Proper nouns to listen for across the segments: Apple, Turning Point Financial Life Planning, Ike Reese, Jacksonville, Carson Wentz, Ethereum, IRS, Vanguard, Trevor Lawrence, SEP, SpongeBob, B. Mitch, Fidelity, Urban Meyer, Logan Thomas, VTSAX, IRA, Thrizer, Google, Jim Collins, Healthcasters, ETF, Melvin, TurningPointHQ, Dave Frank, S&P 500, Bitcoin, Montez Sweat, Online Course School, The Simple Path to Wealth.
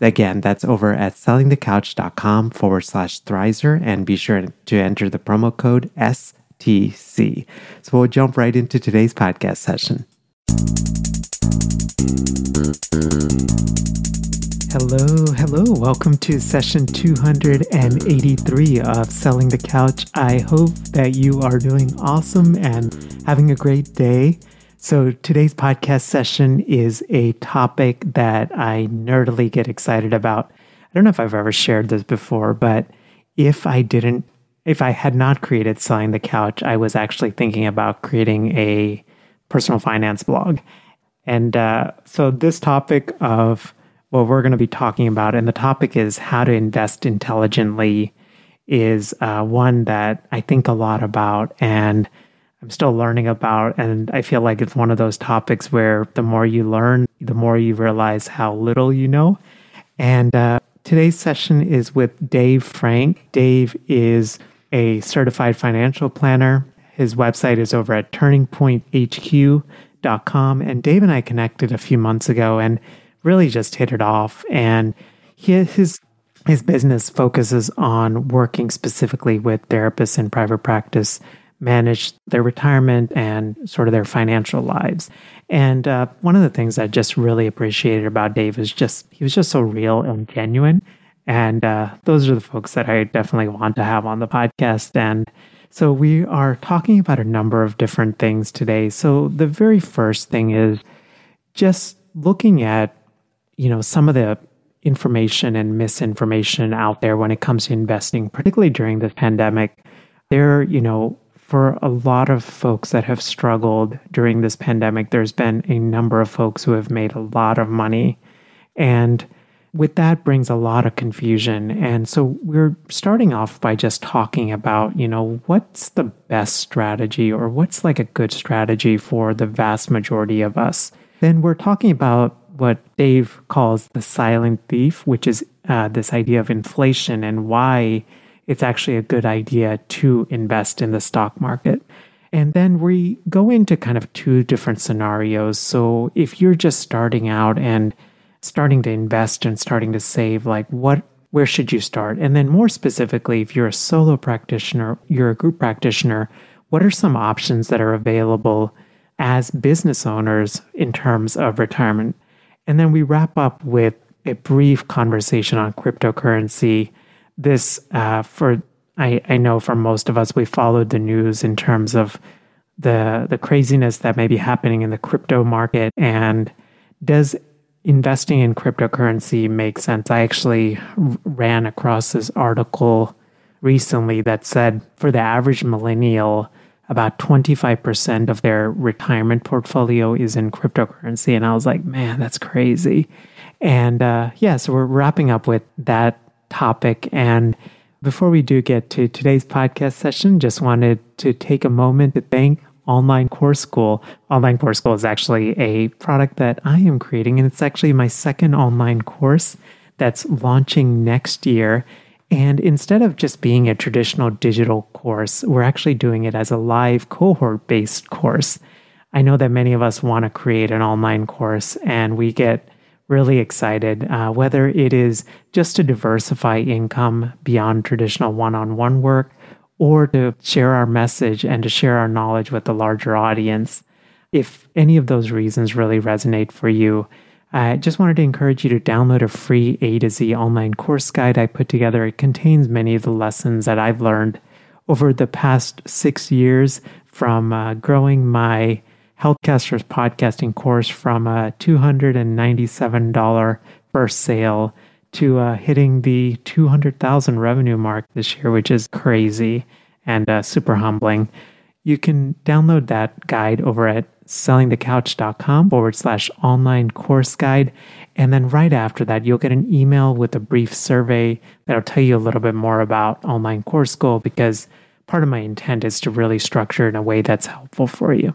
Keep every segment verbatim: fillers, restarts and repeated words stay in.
Again, that's over at sellingthecouch.com forward slash Thrizer, and be sure to enter the promo code S T C. So we'll jump right into today's podcast session. Hello, hello. Welcome to session two hundred eighty-three of Selling the Couch. I hope that you are doing awesome and having a great day. So today's podcast session is a topic that I nerdily get excited about. I don't know if I've ever shared this before, but if I didn't, if I had not created Selling the Couch, I was actually thinking about creating a personal finance blog. And uh, so this topic of what we're going to be talking about, and the topic is how to invest intelligently, is uh, one that I think a lot about and I'm still learning about, and I feel like it's one of those topics where the more you learn, the more you realize how little you know. And uh, today's session is with Dave Frank. Dave is a certified financial planner. His website is over at turning point H Q dot com. And Dave and I connected a few months ago and really just hit it off. And he, his his business focuses on working specifically with therapists in private practice, manage their retirement and sort of their financial lives. And uh, one of the things I just really appreciated about Dave is just, he was just so real and genuine. And uh, those are the folks that I definitely want to have on the podcast. And so we are talking about a number of different things today. So the very first thing is just looking at, you know, some of the information and misinformation out there when it comes to investing, particularly during this pandemic. There, you know, for a lot of folks that have struggled during this pandemic, there's been a number of folks who have made a lot of money. And with that brings a lot of confusion. And so we're starting off by just talking about, you know, what's the best strategy or what's like a good strategy for the vast majority of us. Then we're talking about what Dave calls the silent thief, which is uh, this idea of inflation and why it's actually a good idea to invest in the stock market. And then we go into kind of two different scenarios. So if you're just starting out and starting to invest and starting to save, like what, where should you start? And then more specifically, if you're a solo practitioner, you're a group practitioner, what are some options that are available as business owners in terms of retirement? And then we wrap up with a brief conversation on cryptocurrency. This, uh, for I, I know for most of us, we followed the news in terms of the the craziness that may be happening in the crypto market. And does investing in cryptocurrency make sense? I actually ran across this article recently that said for the average millennial, about twenty-five percent of their retirement portfolio is in cryptocurrency. And I was like, man, that's crazy. And uh, yeah, so we're wrapping up with that topic. And before we do get to today's podcast session, just wanted to take a moment to thank Online Course School. Online Course School is actually a product that I am creating, and it's actually my second online course that's launching next year. And instead of just being a traditional digital course, we're actually doing it as a live cohort-based course. I know that many of us want to create an online course, and we get really excited, uh, whether it is just to diversify income beyond traditional one-on-one work or to share our message and to share our knowledge with a larger audience. If any of those reasons really resonate for you, I just wanted to encourage you to download a free A to Z online course guide I put together. It contains many of the lessons that I've learned over the past six years from uh, growing my Healthcasters podcasting course from a two hundred ninety-seven dollars first sale to uh, hitting the two hundred thousand dollars revenue mark this year, which is crazy and uh, super humbling. You can download that guide over at sellingthecouch.com forward slash online course guide. And then right after that, you'll get an email with a brief survey that'll tell you a little bit more about Online Course School, because part of my intent is to really structure in a way that's helpful for you.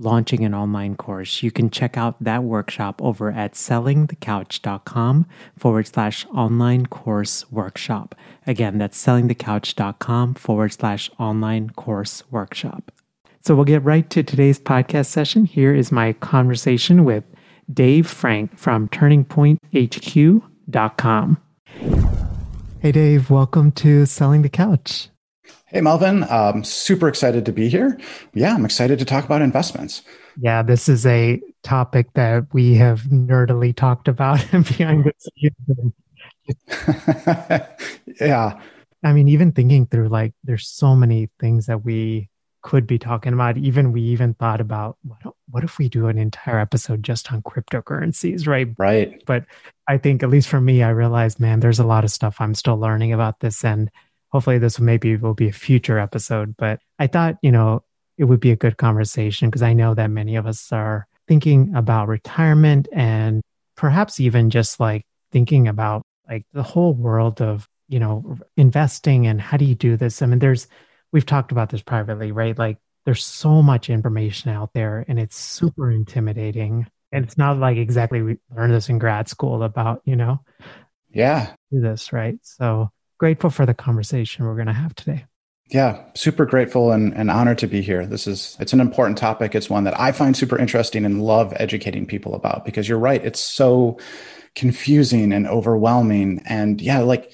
launching an online course, you can check out that workshop over at sellingthecouch.com forward slash online course workshop. Again, that's sellingthecouch.com forward slash online course workshop. So we'll get right to today's podcast session. Here is my conversation with Dave Frank from turning point H Q dot com. Hey Dave, welcome to Selling the Couch. Hey, Melvin. I'm super excited to be here. Yeah, I'm excited to talk about investments. Yeah, this is a topic that we have nerdily talked about behind the scenes. Yeah. I mean, even thinking through, like, there's so many things that we could be talking about. Even we even thought about, what, what if we do an entire episode just on cryptocurrencies, right? Right. But I think, at least for me, I realized, man, there's a lot of stuff I'm still learning about this, and hopefully this will maybe will be a future episode, but I thought, you know, it would be a good conversation because I know that many of us are thinking about retirement and perhaps even just like thinking about like the whole world of, you know, investing and how do you do this? I mean, there's, we've talked about this privately, right? Like there's so much information out there and it's super intimidating. And it's not like exactly we learned this in grad school about, you know, yeah, do this, right? So grateful for the conversation we're going to have today. Yeah, super grateful and, and honored to be here. This is, it's an important topic. It's one that I find super interesting and love educating people about, because you're right, it's so confusing and overwhelming. And yeah, like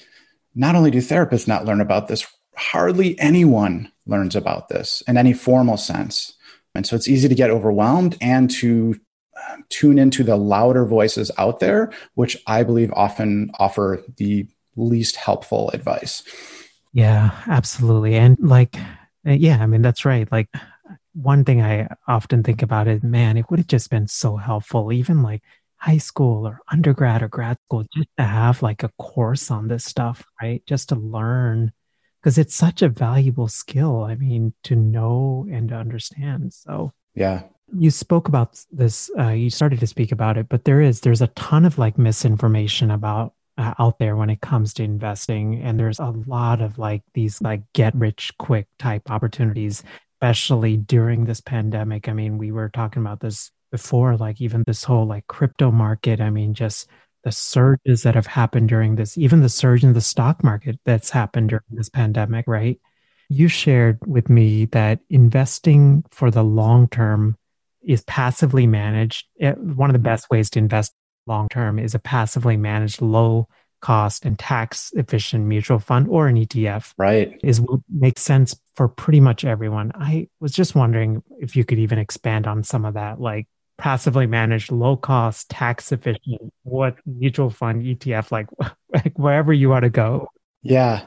not only do therapists not learn about this, hardly anyone learns about this in any formal sense. And so it's easy to get overwhelmed and to uh, tune into the louder voices out there, which I believe often offer the least helpful advice. Yeah, absolutely. And like, yeah, I mean, that's right. Like one thing I often think about is, man, it would have just been so helpful, even like high school or undergrad or grad school, just to have like a course on this stuff, right? Just to learn, because it's such a valuable skill. I mean, to know and to understand. So yeah, you spoke about this, uh, you started to speak about it, but there is, there's a ton of like misinformation about Uh, out there when it comes to investing. And there's a lot of like these like get rich quick type opportunities, especially during this pandemic. I mean, we were talking about this before, like even this whole like crypto market. I mean, just the surges that have happened during this, even the surge in the stock market that's happened during this pandemic, right? You shared with me that investing for the long term is passively managed. It, one of the best ways to invest long-term is a passively managed, low-cost and tax-efficient mutual fund or an E T F. Right. Is what makes sense for pretty much everyone. I was just wondering if you could even expand on some of that, like passively managed, low-cost, tax-efficient, what mutual fund, E T F, like, like wherever you want to go. Yeah.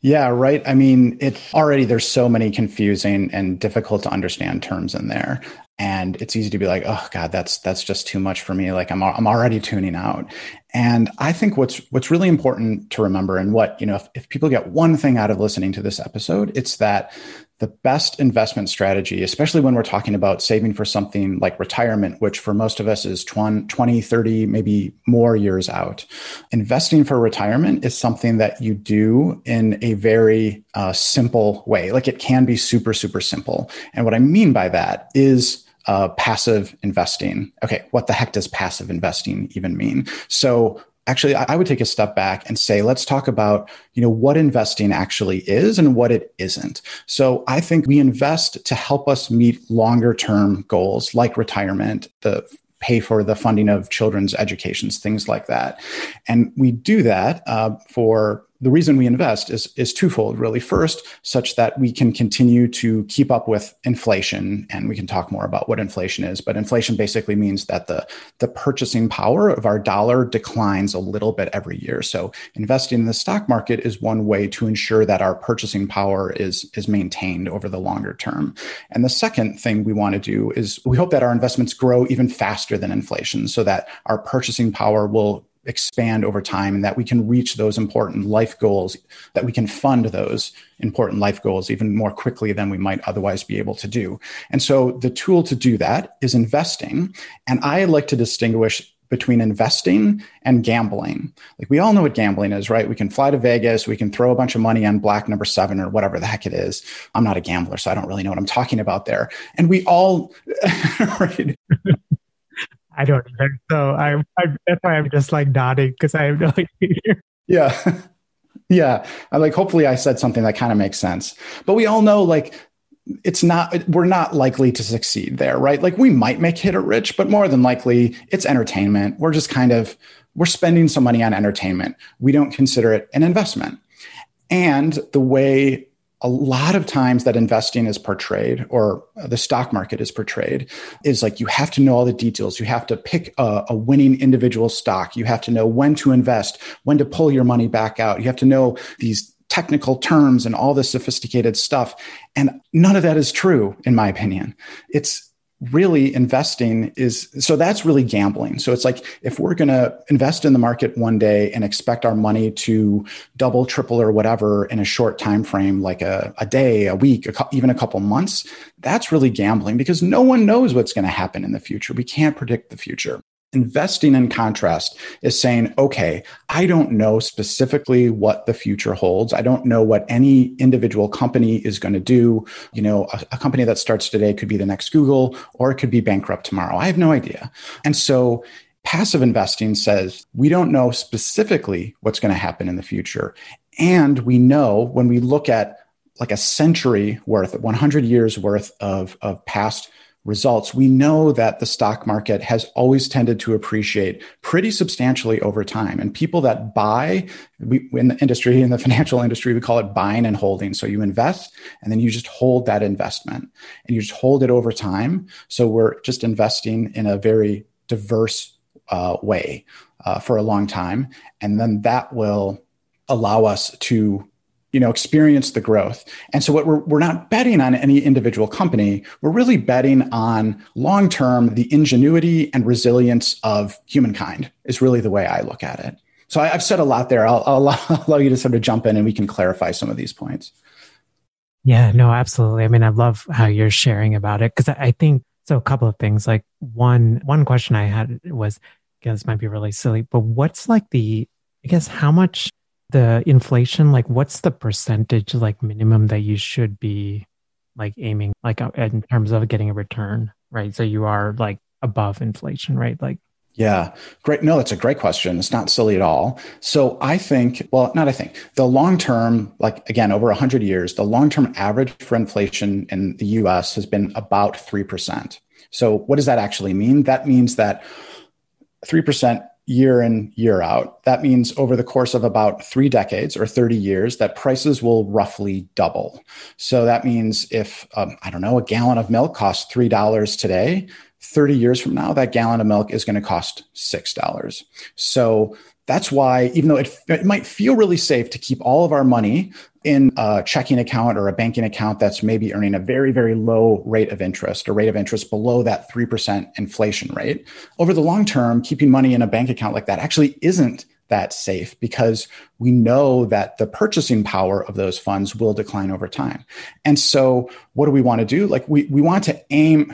Yeah, right. I mean, it's already, there's so many confusing and difficult to understand terms in there. And it's easy to be like, oh God, that's that's just too much for me. Like I'm I'm already tuning out. And I think what's what's really important to remember, and what, you know, if, if people get one thing out of listening to this episode, it's that the best investment strategy, especially when we're talking about saving for something like retirement, which for most of us is twenty, thirty, maybe more years out, investing for retirement is something that you do in a very uh, simple way. Like it can be super, super simple. And what I mean by that is Uh, passive investing. Okay, what the heck does passive investing even mean? So actually, I would take a step back and say, let's talk about, you know, what investing actually is and what it isn't. So I think we invest to help us meet longer term goals like retirement, the pay for the funding of children's educations, things like that. And we do that uh, for the reason we invest is, is twofold, really. First, such that we can continue to keep up with inflation. And we can talk more about what inflation is, but inflation basically means that the, the purchasing power of our dollar declines a little bit every year. So investing in the stock market is one way to ensure that our purchasing power is, is maintained over the longer term. And the second thing we want to do is we hope that our investments grow even faster than inflation so that our purchasing power will expand over time and that we can reach those important life goals, that we can fund those important life goals even more quickly than we might otherwise be able to do. And so the tool to do that is investing. And I like to distinguish between investing and gambling. Like, we all know what gambling is, right? We can fly to Vegas, we can throw a bunch of money on black number seven or whatever the heck it is. I'm not a gambler, so I don't really know what I'm talking about there. And we all, right? I don't either. So I, I, that's why I'm just like nodding because I have no idea. Yeah. Yeah. I like, hopefully I said something that kind of makes sense, but we all know, like, it's not, we're not likely to succeed there, right? Like, we might make hit it rich, but more than likely it's entertainment. We're just kind of, we're spending some money on entertainment. We don't consider it an investment. And the way a lot of times that investing is portrayed, or the stock market is portrayed, is like, you have to know all the details. You have to pick a, a winning individual stock. You have to know when to invest, when to pull your money back out. You have to know these technical terms and all this sophisticated stuff. And none of that is true, in my opinion. It's really investing is, so that's really gambling. So it's like, if we're going to invest in the market one day and expect our money to double, triple, or whatever in a short time frame, like a, a day, a week, a, even a couple months, that's really gambling because no one knows what's going to happen in the future. We can't predict the future. Investing, in contrast, is saying, okay, I don't know specifically what the future holds. I don't know what any individual company is going to do. You know, a, a company that starts today could be the next Google, or it could be bankrupt tomorrow. I have no idea. And so passive investing says, we don't know specifically what's going to happen in the future. And we know when we look at like a century worth, one hundred years worth of, of past results, we know that the stock market has always tended to appreciate pretty substantially over time. And people that buy, we, in the industry, in the financial industry, we call it buying and holding. So you invest and then you just hold that investment and you just hold it over time. So we're just investing in a very diverse uh, way uh, for a long time. And then that will allow us to, you know, experience the growth. And so what we're, we're not betting on any individual company. We're really betting on long-term, the ingenuity and resilience of humankind is really the way I look at it. So I, I've said a lot there. I'll, I'll allow you to sort of jump in and we can clarify some of these points. Yeah, no, absolutely. I mean, I love how you're sharing about it, because I think, so a couple of things, like one, one question I had was, again, this might be really silly, but what's like the, I guess, how much the inflation, like what's the percentage, like minimum that you should be like aiming, like in terms of getting a return, right? So you are like above inflation, right? Like, yeah, great. No, it's a great question. It's not silly at all. So I think, well, not I think, the long-term, like again, over one hundred years, the long-term average for inflation in the U S has been about three percent. So what does that actually mean? That means that three percent year in, year out. That means over the course of about three decades or thirty years, that prices will roughly double. So that means if, um, I don't know, a gallon of milk costs three dollars today, thirty years from now, that gallon of milk is going to cost six dollars. So that's why, even though it, it might feel really safe to keep all of our money in a checking account or a banking account that's maybe earning a very, very low rate of interest, a rate of interest below that three percent inflation rate, over the long term, keeping money in a bank account like that actually isn't that safe, because we know that the purchasing power of those funds will decline over time. And so what do we want to do? Like we, we want to aim.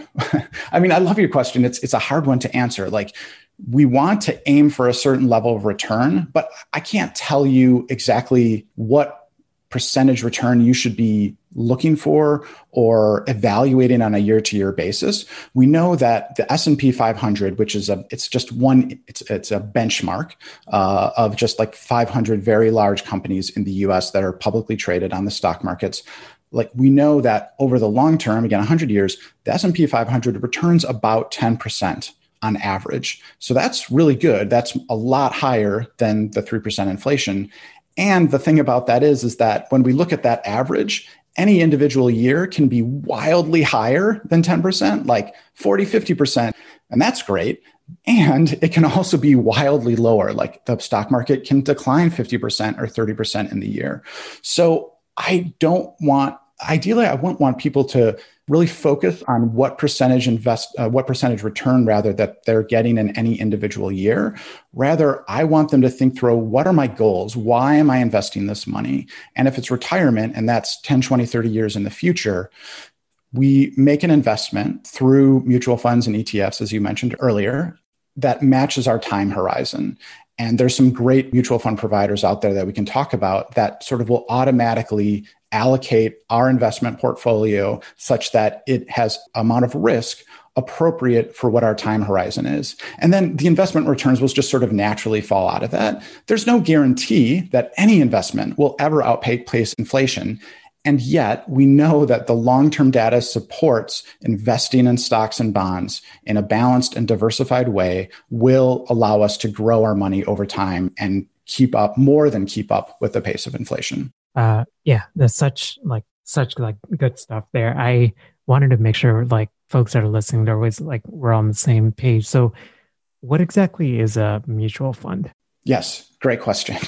I mean, I love your question. It's, it's a hard one to answer. Like, we want to aim for a certain level of return, but I can't tell you exactly what percentage return you should be looking for or evaluating on a year-to-year basis. We know that the S and P five hundred, which is a, it's just one, it's it's a benchmark uh, of just like five hundred very large companies in the U S that are publicly traded on the stock markets. Like we know that over the long term, again, one hundred years, the S and P five hundred returns about ten percent on average. So that's really good. That's a lot higher than the three percent inflation. And the thing about that is, is that when we look at that average, any individual year can be wildly higher than ten percent, like forty, fifty percent. And that's great. And it can also be wildly lower. Like the stock market can decline fifty percent or thirty percent in the year. So I don't want, ideally, I wouldn't want people to really focus on what percentage invest, uh, what percentage return rather that they're getting in any individual year. Rather, I want them to think through, what are my goals? Why am I investing this money? And if it's retirement, and that's ten, twenty, thirty years in the future, we make an investment through mutual funds and E T Fs, as you mentioned earlier, that matches our time horizon. And there's some great mutual fund providers out there that we can talk about that sort of will automatically allocate our investment portfolio such that it has amount of risk appropriate for what our time horizon is. And then the investment returns will just sort of naturally fall out of that. There's no guarantee that any investment will ever outpace inflation. And yet we know that the long-term data supports investing in stocks and bonds in a balanced and diversified way will allow us to grow our money over time and keep up, more than keep up with the pace of inflation. Uh, yeah, there's such like such like good stuff there. I wanted to make sure like folks that are listening, they're always like we're on the same page. So what exactly is a mutual fund? Yes, great question.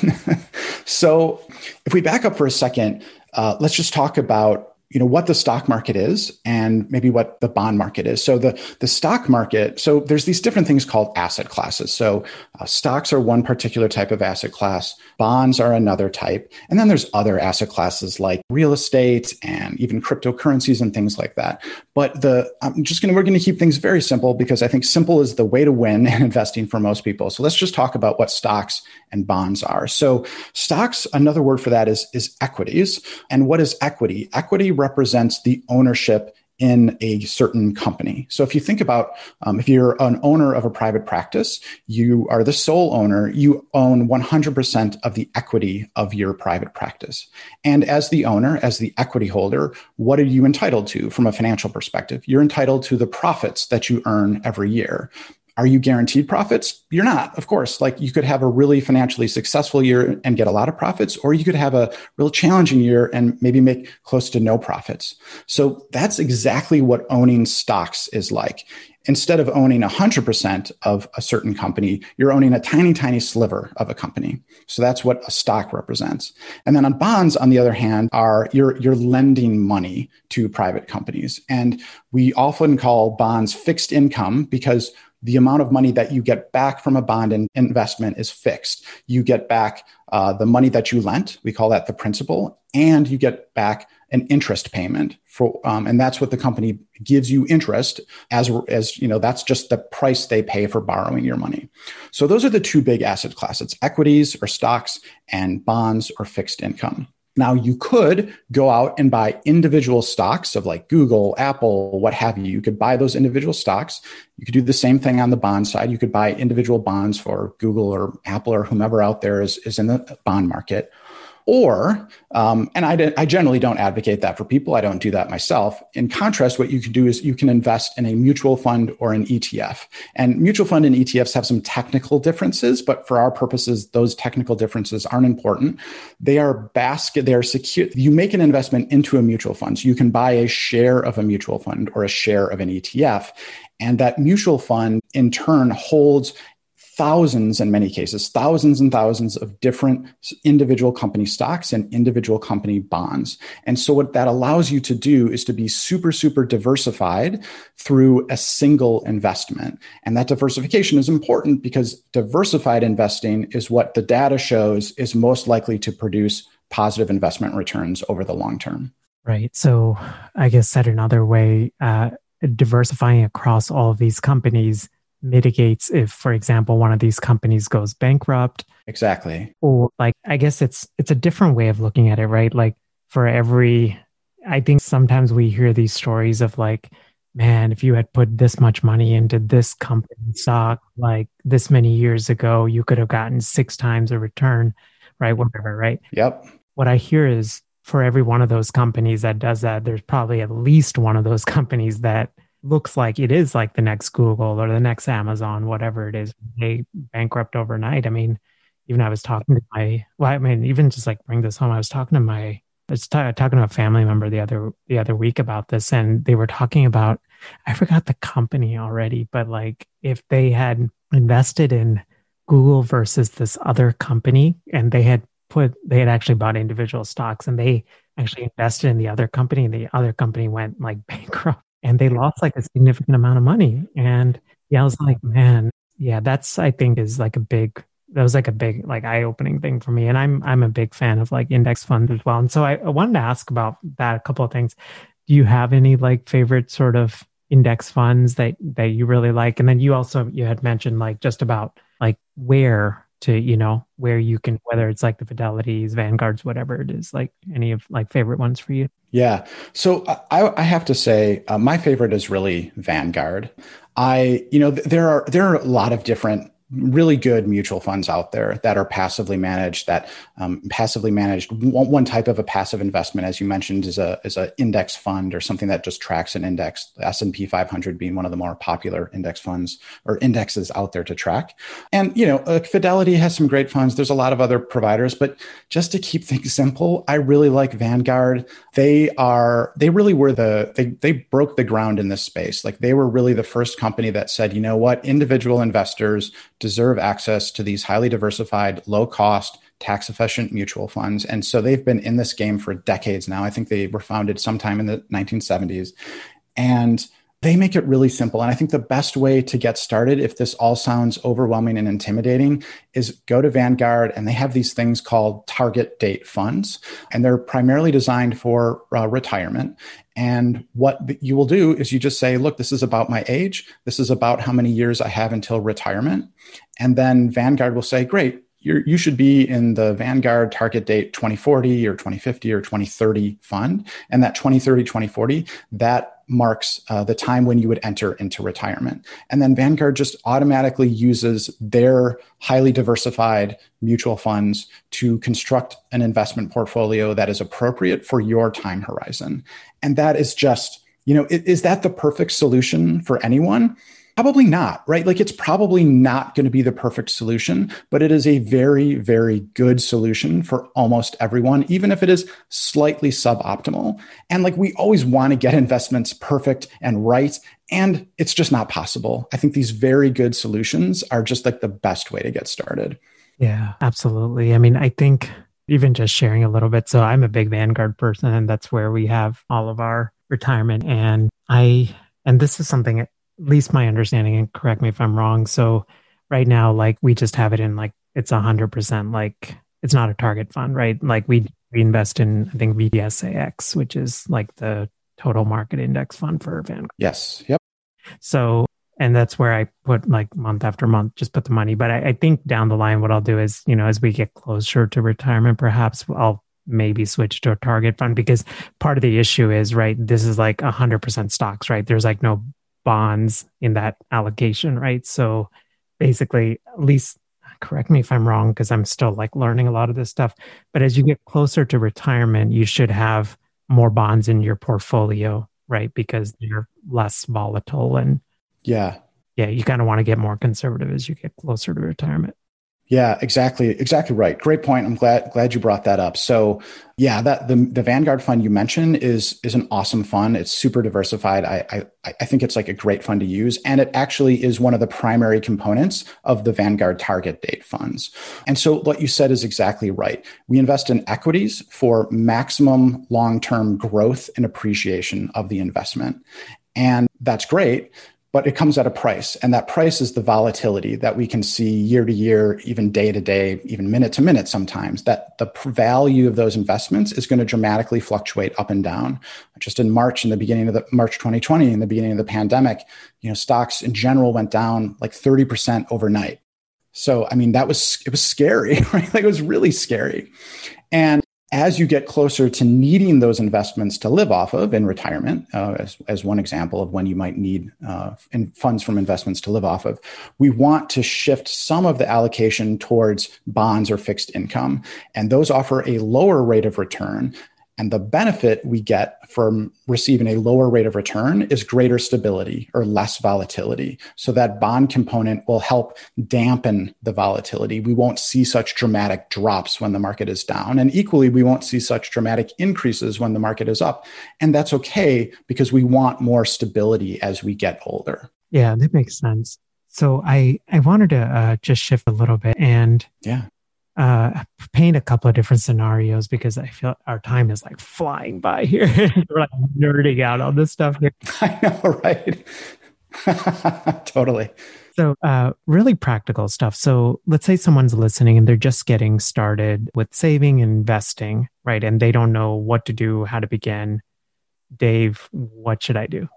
So if we back up for a second, Uh, let's just talk about, you know, what the stock market is and maybe what the bond market is. So the, the stock market, so there's these different things called asset classes. So uh, stocks are one particular type of asset class. Bonds are another type. And then there's other asset classes like real estate and even cryptocurrencies and things like that. But the, I'm just going to, we're going to keep things very simple because I think simple is the way to win in investing for most people. So let's just talk about what stocks and bonds are. So stocks, another word for that is, is equities. And what is equity? Equity represents the ownership in a certain company. So if you think about, um, if you're an owner of a private practice, you are the sole owner, you own one hundred percent of the equity of your private practice. And as the owner, as the equity holder, what are you entitled to from a financial perspective? You're entitled to the profits that you earn every year. Are you guaranteed profits? You're not, of course. Like you could have a really financially successful year and get a lot of profits, or you could have a real challenging year and maybe make close to no profits. So that's exactly what owning stocks is like. Instead of owning one hundred percent of a certain company, you're owning a tiny, tiny sliver of a company. So that's what a stock represents. And then on bonds, on the other hand, are you're, you're lending money to private companies. And we often call bonds fixed income because the amount of money that you get back from a bond in investment is fixed. You get back uh, the money that you lent, we call that the principal, and you get back an interest payment for, um, and that's what the company gives you interest as, as you know, that's just the price they pay for borrowing your money. So those are the two big asset classes, equities or stocks and bonds or fixed income. Now, you could go out and buy individual stocks of like Google, Apple, what have you. You could buy those individual stocks. You could do the same thing on the bond side. You could buy individual bonds for Google or Apple or whomever out there is, is in the bond market. Or, um, and I, I generally don't advocate that for people. I don't do that myself. In contrast, what you can do is you can invest in a mutual fund or an E T F. And mutual fund and E T Fs have some technical differences, but for our purposes, those technical differences aren't important. They are basket, they are secure. You make an investment into a mutual fund. So you can buy a share of a mutual fund or a share of an E T F. And that mutual fund in turn holds thousands, in many cases, thousands and thousands of different individual company stocks and individual company bonds. And so what that allows you to do is to be super, super diversified through a single investment. And that diversification is important because diversified investing is what the data shows is most likely to produce positive investment returns over the long term. Right. So I guess said another way, uh, diversifying across all of these companies mitigates if, for example, one of these companies goes bankrupt. Exactly. Or like, I guess it's it's a different way of looking at it, right? Like for every I think sometimes we hear these stories of like, man, if you had put this much money into this company stock, like this many years ago, you could have gotten six times a return, right? Whatever, right? Yep. What I hear is for every one of those companies that does that, there's probably at least one of those companies that looks like it is like the next Google or the next Amazon, whatever it is. They bankrupt overnight. I mean, even I was talking to my, well, I mean, even just like bring this home, I was talking to my I was t- talking to a family member the other the other week about this, and they were talking about, I forgot the company already, but like if they had invested in Google versus this other company, and they had put, they had actually bought individual stocks, and they actually invested in the other company, and the other company went like bankrupt, and they lost like a significant amount of money. And yeah, I was like, man, yeah, that's, I think is like a big, that was like a big, like eye-opening thing for me. And I'm, I'm a big fan of like index funds as well. And so I, I wanted to ask about that, a couple of things. Do you have any like favorite sort of index funds that, that you really like? And then you also, you had mentioned like just about like where to, you know, where you can, whether it's like the Fidelities, Vanguards, whatever it is, like any of like favorite ones for you? Yeah. So I, I have to say uh, my favorite is really Vanguard. I, you know, there are, there are a lot of different really good mutual funds out there that are passively managed, that um, passively managed. One, one type of a passive investment, as you mentioned, is a is an index fund or something that just tracks an index, the S and P five hundred being one of the more popular index funds or indexes out there to track. And, you know, uh, Fidelity has some great funds. There's a lot of other providers, but just to keep things simple, I really like Vanguard. They are, they really were the, they they broke the ground in this space. Like they were really the first company that said, you know what, individual investors deserve access to these highly diversified, low-cost, tax-efficient mutual funds. And so they've been in this game for decades now. I think they were founded sometime in the nineteen seventies. And they make it really simple. And I think the best way to get started, if this all sounds overwhelming and intimidating, is go to Vanguard, and they have these things called target date funds. And they're primarily designed for uh, retirement. And what you will do is you just say, look, this is about my age. This is about how many years I have until retirement. And then Vanguard will say, great, you're, you should be in the Vanguard target date twenty forty or twenty fifty or twenty thirty fund. And that twenty thirty, twenty forty, that marks uh, the time when you would enter into retirement. And then Vanguard just automatically uses their highly diversified mutual funds to construct an investment portfolio that is appropriate for your time horizon. And that is just, you know, is that the perfect solution for anyone? Probably not, right? Like it's probably not going to be the perfect solution, but it is a very, very good solution for almost everyone, even if it is slightly suboptimal. And like we always want to get investments perfect and right, and it's just not possible. I think these very good solutions are just like the best way to get started. Yeah, absolutely. I mean, I think even just sharing a little bit. So I'm a big Vanguard person, and that's where we have all of our retirement. And I, and this is something at least my understanding, and correct me if I'm wrong. So right now, like we just have it in like, it's a hundred percent, like it's not a target fund, right? Like we, we invest in, I think V T S A X, which is like the total market index fund for Vanguard. Yes. Yep. So, and that's where I put like month after month, just put the money. But I, I think down the line, what I'll do is, you know, as we get closer to retirement, perhaps I'll maybe switch to a target fund, because part of the issue is, right, this is like a hundred percent stocks, right? There's like no bonds in that allocation, right? So basically, at least, correct me if I'm wrong, because I'm still like learning a lot of this stuff, but as you get closer to retirement, you should have more bonds in your portfolio, right? Because they're less volatile. And yeah, yeah, you kind of want to get more conservative as you get closer to retirement. Yeah, exactly. Exactly right. Great point. I'm glad glad you brought that up. So yeah, that the, the Vanguard fund you mentioned is is an awesome fund. It's super diversified. I, I I think it's like a great fund to use. And it actually is one of the primary components of the Vanguard target date funds. And so what you said is exactly right. We invest in equities for maximum long-term growth and appreciation of the investment. And that's great, but it comes at a price. And that price is the volatility that we can see year to year, even day to day, even minute to minute sometimes, that the value of those investments is going to dramatically fluctuate up and down. Just in March, in the beginning of the March twenty twenty, in the beginning of the pandemic, you know, stocks in general went down like thirty percent overnight. So, I mean, that was, it was scary, right? Like it was really scary. And as you get closer to needing those investments to live off of in retirement, uh, as, as one example of when you might need uh, in funds from investments to live off of, we want to shift some of the allocation towards bonds or fixed income. And those offer a lower rate of return. And the benefit we get from receiving a lower rate of return is greater stability or less volatility. So that bond component will help dampen the volatility. We won't see such dramatic drops when the market is down. And equally, we won't see such dramatic increases when the market is up. And that's okay, because we want more stability as we get older. Yeah, that makes sense. So I, I wanted to uh, just shift a little bit and yeah. Uh, paint a couple of different scenarios, because I feel our time is like flying by here. We're like nerding out on this stuff here. I know, right? Totally. So uh, really practical stuff. So let's say someone's listening and they're just getting started with saving and investing, right? And they don't know what to do, how to begin. Dave, what should I do?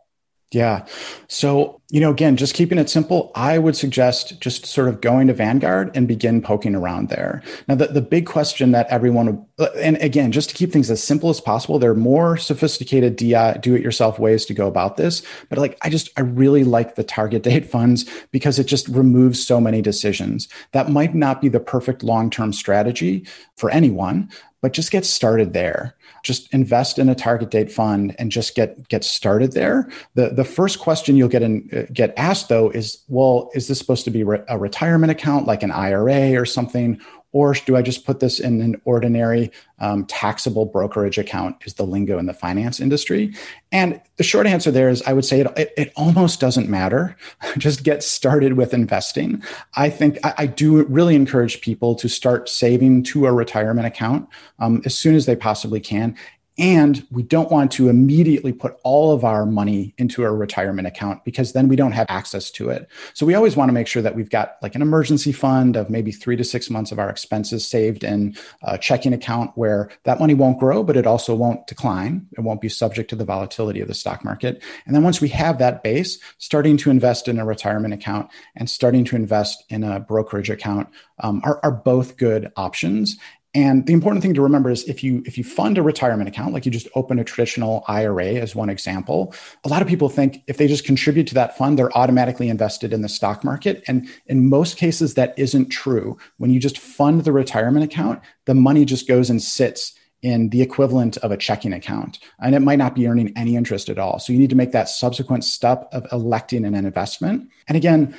Yeah. So, you know, again, just keeping it simple, I would suggest just sort of going to Vanguard and begin poking around there. Now, the, the big question that everyone, and again, just to keep things as simple as possible, there are more sophisticated do-it-yourself ways to go about this. But like, I just, I really like the target date funds because it just removes so many decisions. That might not be the perfect long-term strategy for anyone, but just get started there. Just invest in a target date fund and just get get started there. The the first question you'll get in, uh, get asked though is, well, is this supposed to be re- a retirement account like an I R A or something? Or do I just put this in an ordinary um, taxable brokerage account, is the lingo in the finance industry. And the short answer there is I would say it, it, it almost doesn't matter. Just get started with investing. I think I, I do really encourage people to start saving to a retirement account um, as soon as they possibly can. And we don't want to immediately put all of our money into a retirement account, because then we don't have access to it. So we always want to make sure that we've got like an emergency fund of maybe three to six months of our expenses saved in a checking account where that money won't grow, but it also won't decline. It won't be subject to the volatility of the stock market. And then once we have that base, starting to invest in a retirement account and starting to invest in a brokerage account um, are, are both good options. And the important thing to remember is if you if you fund a retirement account, like you just open a traditional I R A as one example, a lot of people think if they just contribute to that fund, they're automatically invested in the stock market. And in most cases, that isn't true. When you just fund the retirement account, the money just goes and sits in the equivalent of a checking account, and it might not be earning any interest at all. So you need to make that subsequent step of electing an investment. And again,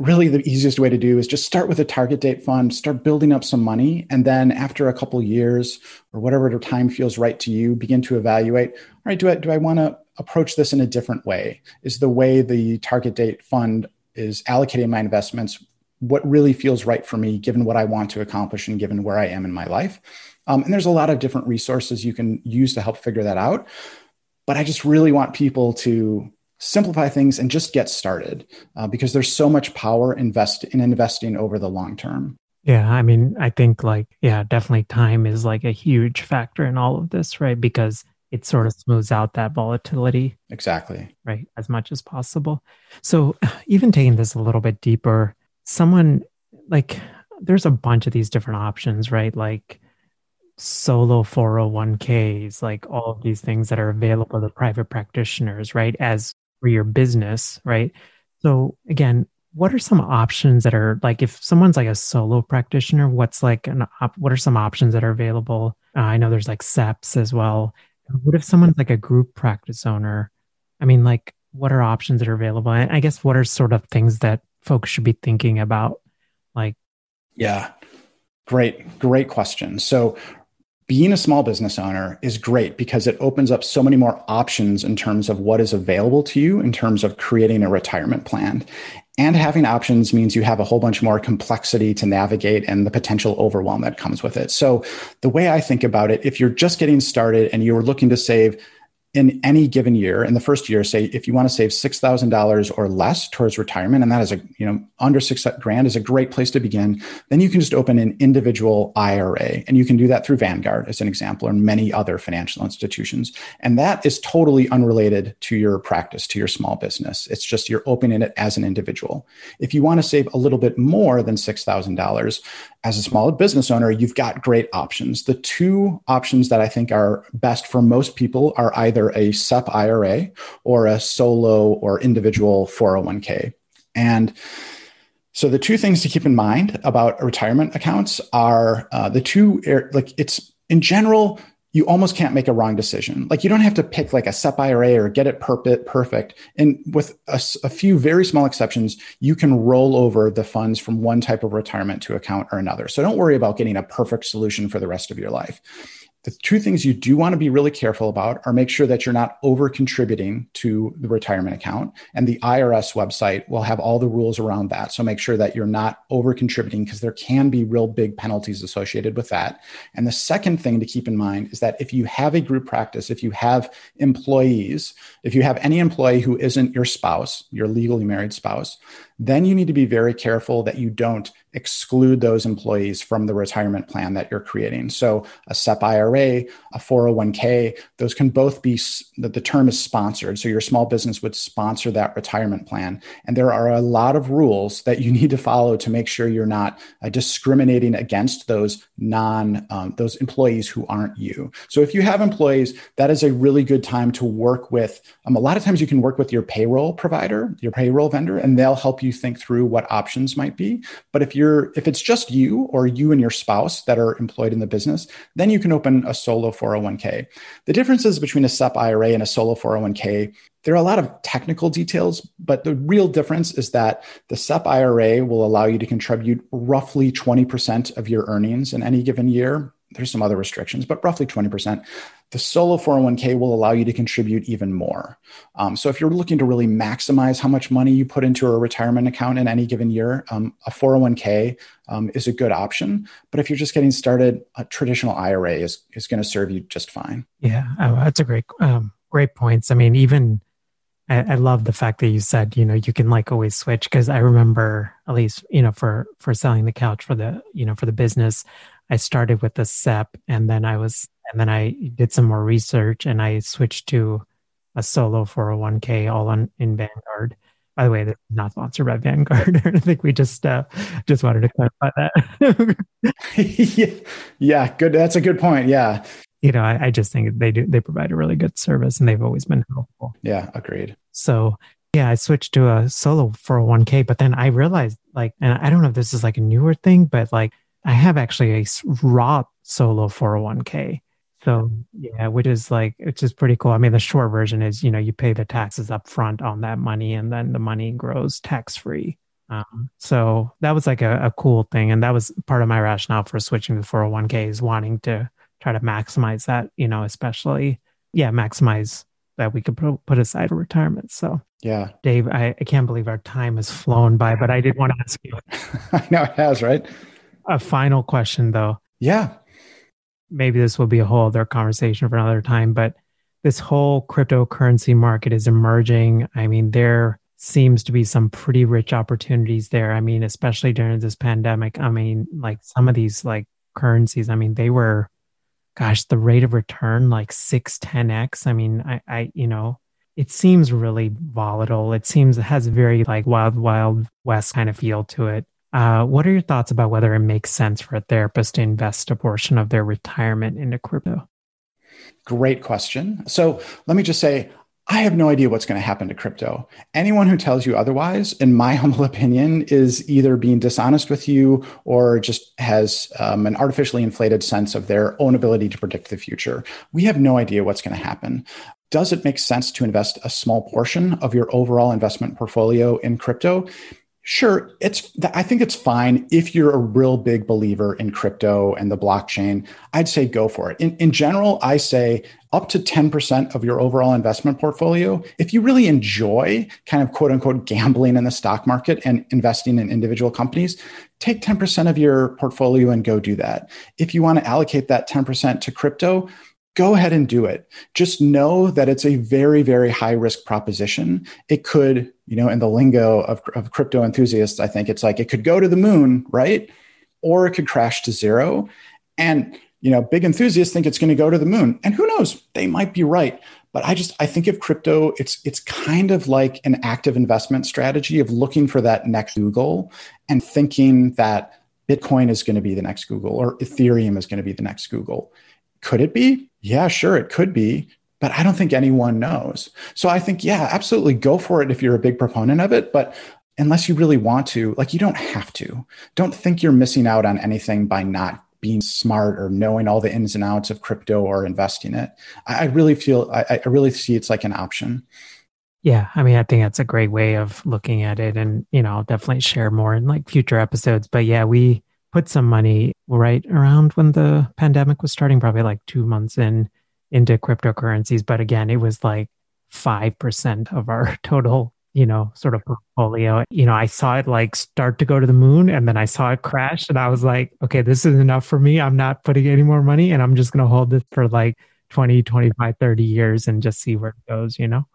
really the easiest way to do is just start with a target date fund, start building up some money. And then after a couple of years or whatever time feels right to you, begin to evaluate, all right, do I, do I want to approach this in a different way? Is the way the target date fund is allocating my investments what really feels right for me, given what I want to accomplish and given where I am in my life? Um, and there's a lot of different resources you can use to help figure that out. But I just really want people to simplify things and just get started uh, because there's so much power invest in investing over the long term. Yeah. I mean, I think like, yeah, definitely time is like a huge factor in all of this, right? Because it sort of smooths out that volatility. Exactly. Right. As much as possible. So even taking this a little bit deeper, someone like there's a bunch of these different options, right? Like solo four oh one k's, like all of these things that are available to private practitioners, right? As for your business, right? So again, what are some options that are like, if someone's like a solo practitioner, what's like an op- what are some options that are available? Uh, I know there's like S E Ps as well. What if someone's like a group practice owner? I mean, like what are options that are available? And I guess what are sort of things that folks should be thinking about? Like, yeah, great, great question. So being a small business owner is great because it opens up so many more options in terms of what is available to you in terms of creating a retirement plan. And having options means you have a whole bunch more complexity to navigate and the potential overwhelm that comes with it. So the way I think about it, if you're just getting started and you're looking to save in any given year, in the first year, say if you want to save six thousand dollars or less towards retirement, and that is a, you know, under six grand is a great place to begin, then you can just open an individual I R A. And you can do that through Vanguard as an example, and many other financial institutions. And that is totally unrelated to your practice, to your small business. It's just you're opening it as an individual. If you want to save a little bit more than six thousand dollars as a small business owner, you've got great options. The two options that I think are best for most people are either a S E P I R A or a solo or individual four oh one k. And so the two things to keep in mind about retirement accounts are uh, the two, like it's in general, you almost can't make a wrong decision. Like you don't have to pick like a S E P I R A or get it perp- perfect. And with a, a few very small exceptions, you can roll over the funds from one type of retirement to account or another. So don't worry about getting a perfect solution for the rest of your life. The two things you do want to be really careful about are make sure that you're not over contributing to the retirement account, and the I R S website will have all the rules around that. So make sure that you're not over contributing because there can be real big penalties associated with that. And the second thing to keep in mind is that if you have a group practice, if you have employees, if you have any employee who isn't your spouse, your legally married spouse, then you need to be very careful that you don't exclude those employees from the retirement plan that you're creating. So a S E P I R A, a four oh one k, those can both be, the term is sponsored. So your small business would sponsor that retirement plan. And there are a lot of rules that you need to follow to make sure you're not uh, discriminating against those non, um, those employees who aren't you. So if you have employees, that is a really good time to work with. Um, a lot of times you can work with your payroll provider, your payroll vendor, and they'll help you you think through what options might be. But if you're, if it's just you or you and your spouse that are employed in the business, then you can open a solo four oh one k. The differences between a S E P I R A and a solo four oh one k, there are a lot of technical details, but the real difference is that the S E P I R A will allow you to contribute roughly twenty percent of your earnings in any given year. There's some other restrictions, but roughly twenty percent. The solo four oh one k will allow you to contribute even more. Um, so if you're looking to really maximize how much money you put into a retirement account in any given year, um, a four oh one k um, is a good option. But if you're just getting started, a traditional I R A is is going to serve you just fine. Yeah, oh, that's a great, um, great points. I mean, even I, I love the fact that you said, you know, you can like always switch, because I remember at least, you know, for for selling the couch for the, you know, for the business, I started with the S E P, and then I was, and then I did some more research, and I switched to a solo four oh one k all on in Vanguard. By the way, they're not sponsored by Vanguard. I think we just uh, just wanted to clarify that. yeah, yeah, good. That's a good point. Yeah, you know, I, I just think they do. They provide a really good service, and they've always been helpful. Yeah, agreed. So yeah, I switched to a solo four oh one k, but then I realized, like, and I don't know if this is like a newer thing, but like, I have actually a raw solo four oh one k. So yeah, which is like, it's just pretty cool. I mean, the short version is, you know, you pay the taxes up front on that money, and then the money grows tax-free. Um, so that was like a, a cool thing. And that was part of my rationale for switching to the four oh one k, is wanting to try to maximize that, you know, especially, yeah, maximize that we could put aside retirement. So yeah, Dave, I, I can't believe our time has flown by, but I did want to ask you. I know it has, right? A final question, though. Yeah. Maybe this will be a whole other conversation for another time, but this whole cryptocurrency market is emerging. I mean, there seems to be some pretty rich opportunities there. I mean, especially during this pandemic. I mean, like some of these like currencies, I mean, they were, gosh, the rate of return, like six, ten x. I mean, I, I you know, it seems really volatile. It seems it has a very like wild, wild west kind of feel to it. Uh, what are your thoughts about whether it makes sense for a therapist to invest a portion of their retirement into crypto? Great question. So let me just say, I have no idea what's going to happen to crypto. Anyone who tells you otherwise, in my humble opinion, is either being dishonest with you or just has um, an artificially inflated sense of their own ability to predict the future. We have no idea what's going to happen. Does it make sense to invest a small portion of your overall investment portfolio in crypto? Sure. It's, I think it's fine. If you're a real big believer in crypto and the blockchain, I'd say go for it. In, in general, I say up to ten percent of your overall investment portfolio. If you really enjoy kind of quote unquote gambling in the stock market and investing in individual companies, take ten percent of your portfolio and go do that. If you want to allocate that ten percent to crypto, go ahead and do it. Just know that it's a very, very high risk proposition. It could, you know, in the lingo of, of crypto enthusiasts, I think it's like it could go to the moon, right? Or it could crash to zero. And, you know, big enthusiasts think it's going to go to the moon. And who knows? They might be right. But I just, I think of crypto, it's, it's kind of like an active investment strategy of looking for that next Google and thinking that Bitcoin is going to be the next Google, or Ethereum is going to be the next Google. Could it be? Yeah, sure, it could be. But I don't think anyone knows. So I think, yeah, absolutely go for it if you're a big proponent of it. But unless you really want to, like, you don't have to. Don't think you're missing out on anything by not being smart or knowing all the ins and outs of crypto or investing it. I, I really feel, I, I really see it's like an option. Yeah. I mean, I think that's a great way of looking at it. And, you know, I'll definitely share more in like future episodes. But yeah, we put some money right around when the pandemic was starting, probably like two months in. into cryptocurrencies. But again, it was like five percent of our total, you know, sort of portfolio. You know, I saw it like start to go to the moon, and then I saw it crash, and I was like, okay, this is enough for me. I'm not putting any more money, and I'm just going to hold this for like twenty, twenty-five, thirty years and just see where it goes, you know?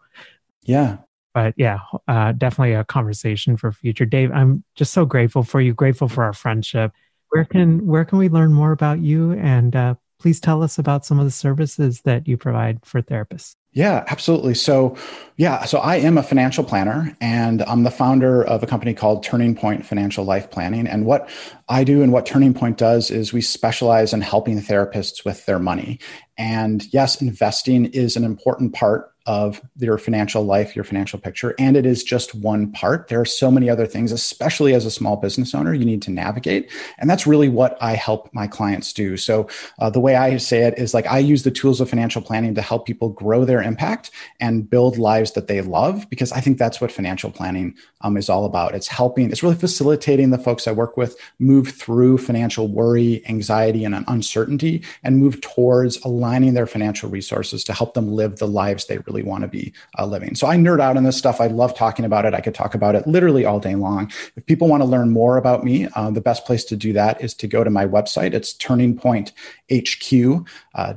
Yeah. But yeah, uh, definitely a conversation for future. Dave, I'm just so grateful for you, grateful for our friendship. Where can, where can we learn more about you? And, uh, please tell us about some of the services that you provide for therapists. Yeah, absolutely. So yeah, so I am a financial planner, and I'm the founder of a company called Turning Point Financial Life Planning. And what I do and what Turning Point does is we specialize in helping therapists with their money. And yes, investing is an important part of your financial life, your financial picture. And it is just one part. There are so many other things, especially as a small business owner, you need to navigate. And that's really what I help my clients do. So uh, the way I say it is, like, I use the tools of financial planning to help people grow their impact and build lives that they love, because I think that's what financial planning um, is all about. It's helping, it's really facilitating the folks I work with move through financial worry, anxiety, and uncertainty, and move towards aligning their financial resources to help them live the lives they really want to be uh, living. So I nerd out on this stuff. I love talking about it. I could talk about it literally all day long. If people want to learn more about me, uh, the best place to do that is to go to my website. It's turning point H Q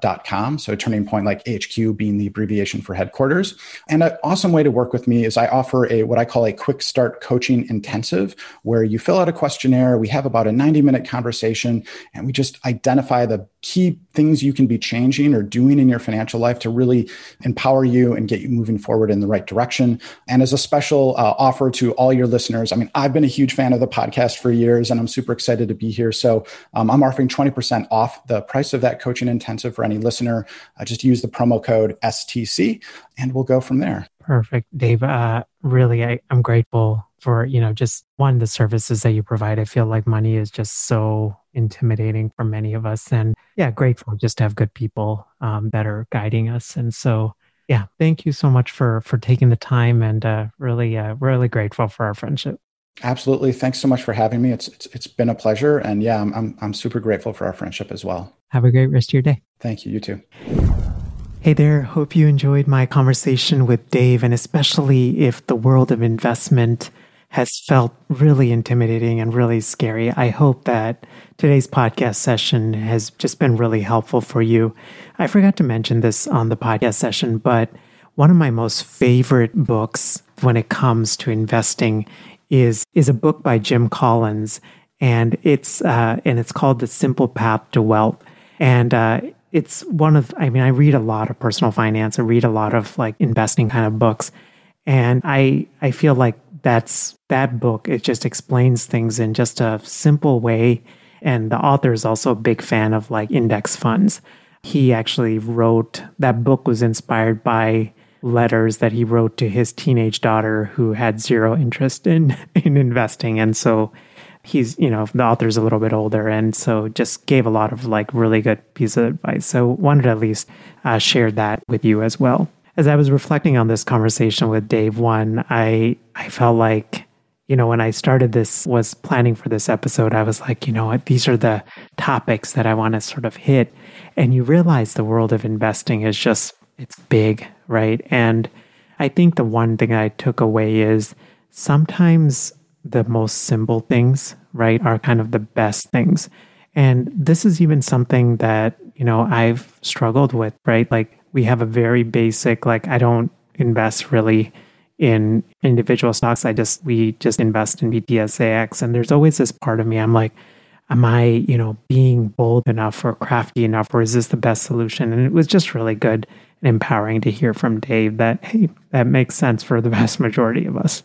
dot com. Uh, so Turning Point, like H Q being the abbreviation for headquarters. And an awesome way to work with me is I offer a, what I call a quick start coaching intensive, where you fill out a questionnaire. We have about a ninety minute conversation, and we just identify the key things you can be changing or doing in your financial life to really empower you and get you moving forward in the right direction. And as a special uh, offer to all your listeners, I mean, I've been a huge fan of the podcast for years, and I'm super excited to be here. So um, I'm offering twenty percent off the price of that coaching intensive for any listener. Uh, just use the promo code S T C, and we'll go from there. Perfect. Dave, uh, really, I, I'm grateful for, you know, just one, the services that you provide. I feel like money is just so intimidating for many of us. And yeah, grateful just to have good people um, that are guiding us. And so yeah, thank you so much for for taking the time, and uh, really, uh, really grateful for our friendship. Absolutely. Thanks so much for having me. It's, it's It's been a pleasure. And yeah, I'm, I'm I'm super grateful for our friendship as well. Have a great rest of your day. Thank you. You too. Hey there. Hope you enjoyed my conversation with Dave, and especially if the world of investment has felt really intimidating and really scary. I hope that today's podcast session has just been really helpful for you. I forgot to mention this on the podcast session, but one of my most favorite books when it comes to investing is, is a book by Jim Collins, and it's uh, and it's called The Simple Path to Wealth. And uh, it's one of, I mean, I read a lot of personal finance. I read a lot of like investing kind of books. And I I feel like That's that book. It just explains things in just a simple way. And the author is also a big fan of like index funds. He actually wrote, that book was inspired by letters that he wrote to his teenage daughter who had zero interest in, in investing. And so he's, you know, the author's a little bit older, and so just gave a lot of like really good piece of advice. So wanted to at least uh, share that with you as well. As I was reflecting on this conversation with Dave, one, I, I felt like, you know, when I started this, was planning for this episode, I was like, you know what, these are the topics that I want to sort of hit. And you realize the world of investing is just, it's big, right? And I think the one thing I took away is sometimes the most simple things, right, are kind of the best things. And this is even something that, you know, I've struggled with, right? Like, we have a very basic, like, I don't invest really in individual stocks. I just, we just invest in V T S A X. And there's always this part of me, I'm like, am I, you know, being bold enough or crafty enough, or is this the best solution? And it was just really good and empowering to hear from Dave that, hey, that makes sense for the vast majority of us.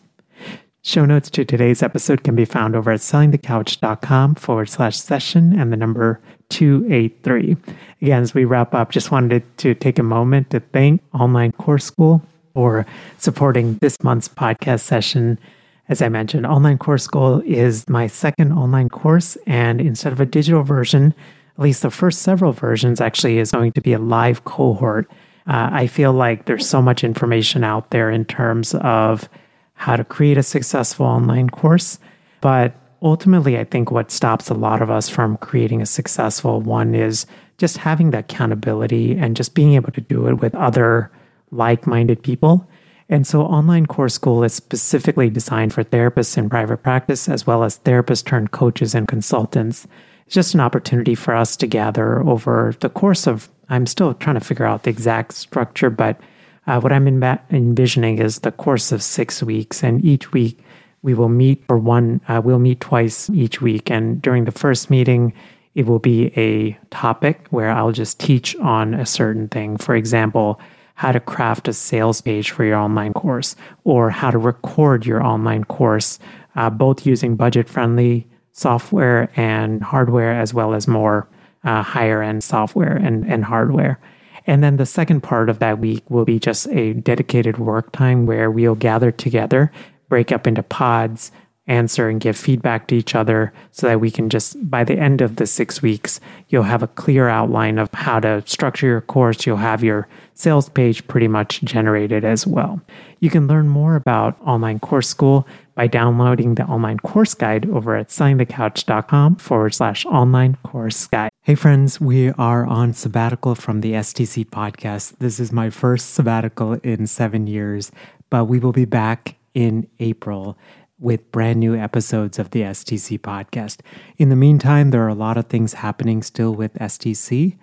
Show notes to today's episode can be found over at sellingthecouch.com forward slash session and the number two eighty-three. Again, as we wrap up, just wanted to take a moment to thank Online Course School for supporting this month's podcast session. As I mentioned, Online Course School is my second online course, and instead of a digital version, at least the first several versions actually is going to be a live cohort. Uh, I feel like there's so much information out there in terms of how to create a successful online course. But ultimately, I think what stops a lot of us from creating a successful one is just having the accountability and just being able to do it with other like-minded people. And so Online Course School is specifically designed for therapists in private practice, as well as therapists turned coaches and consultants. It's just an opportunity for us to gather over the course of, I'm still trying to figure out the exact structure, but Uh, what I'm env- envisioning is the course of six weeks, and each week we will meet for one, uh, we'll meet twice each week. And during the first meeting, it will be a topic where I'll just teach on a certain thing. For example, how to craft a sales page for your online course, or how to record your online course, uh, both using budget-friendly software and hardware, as well as more uh, higher-end software and, and hardware. And then the second part of that week will be just a dedicated work time where we'll gather together, break up into pods, answer and give feedback to each other so that we can just, by the end of the six weeks, you'll have a clear outline of how to structure your course. You'll have your sales page pretty much generated as well. You can learn more about Online Course School by downloading the online course guide over at sellingthecouch.com forward slash online course guide. Hey friends, we are on sabbatical from the S T C podcast. This is my first sabbatical in seven years, but we will be back in April with brand new episodes of the S T C podcast. In the meantime, there are a lot of things happening still with S T C.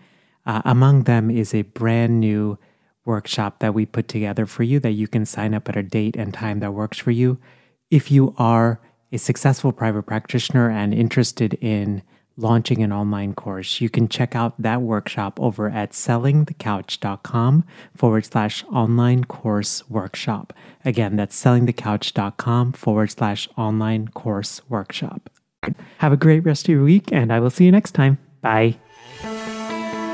Uh, among them is a brand new workshop that we put together for you that you can sign up at a date and time that works for you. If you are a successful private practitioner and interested in launching an online course, you can check out that workshop over at sellingthecouch.com forward slash online course workshop. Again, that's sellingthecouch.com forward slash online course workshop. Have a great rest of your week, and I will see you next time. Bye.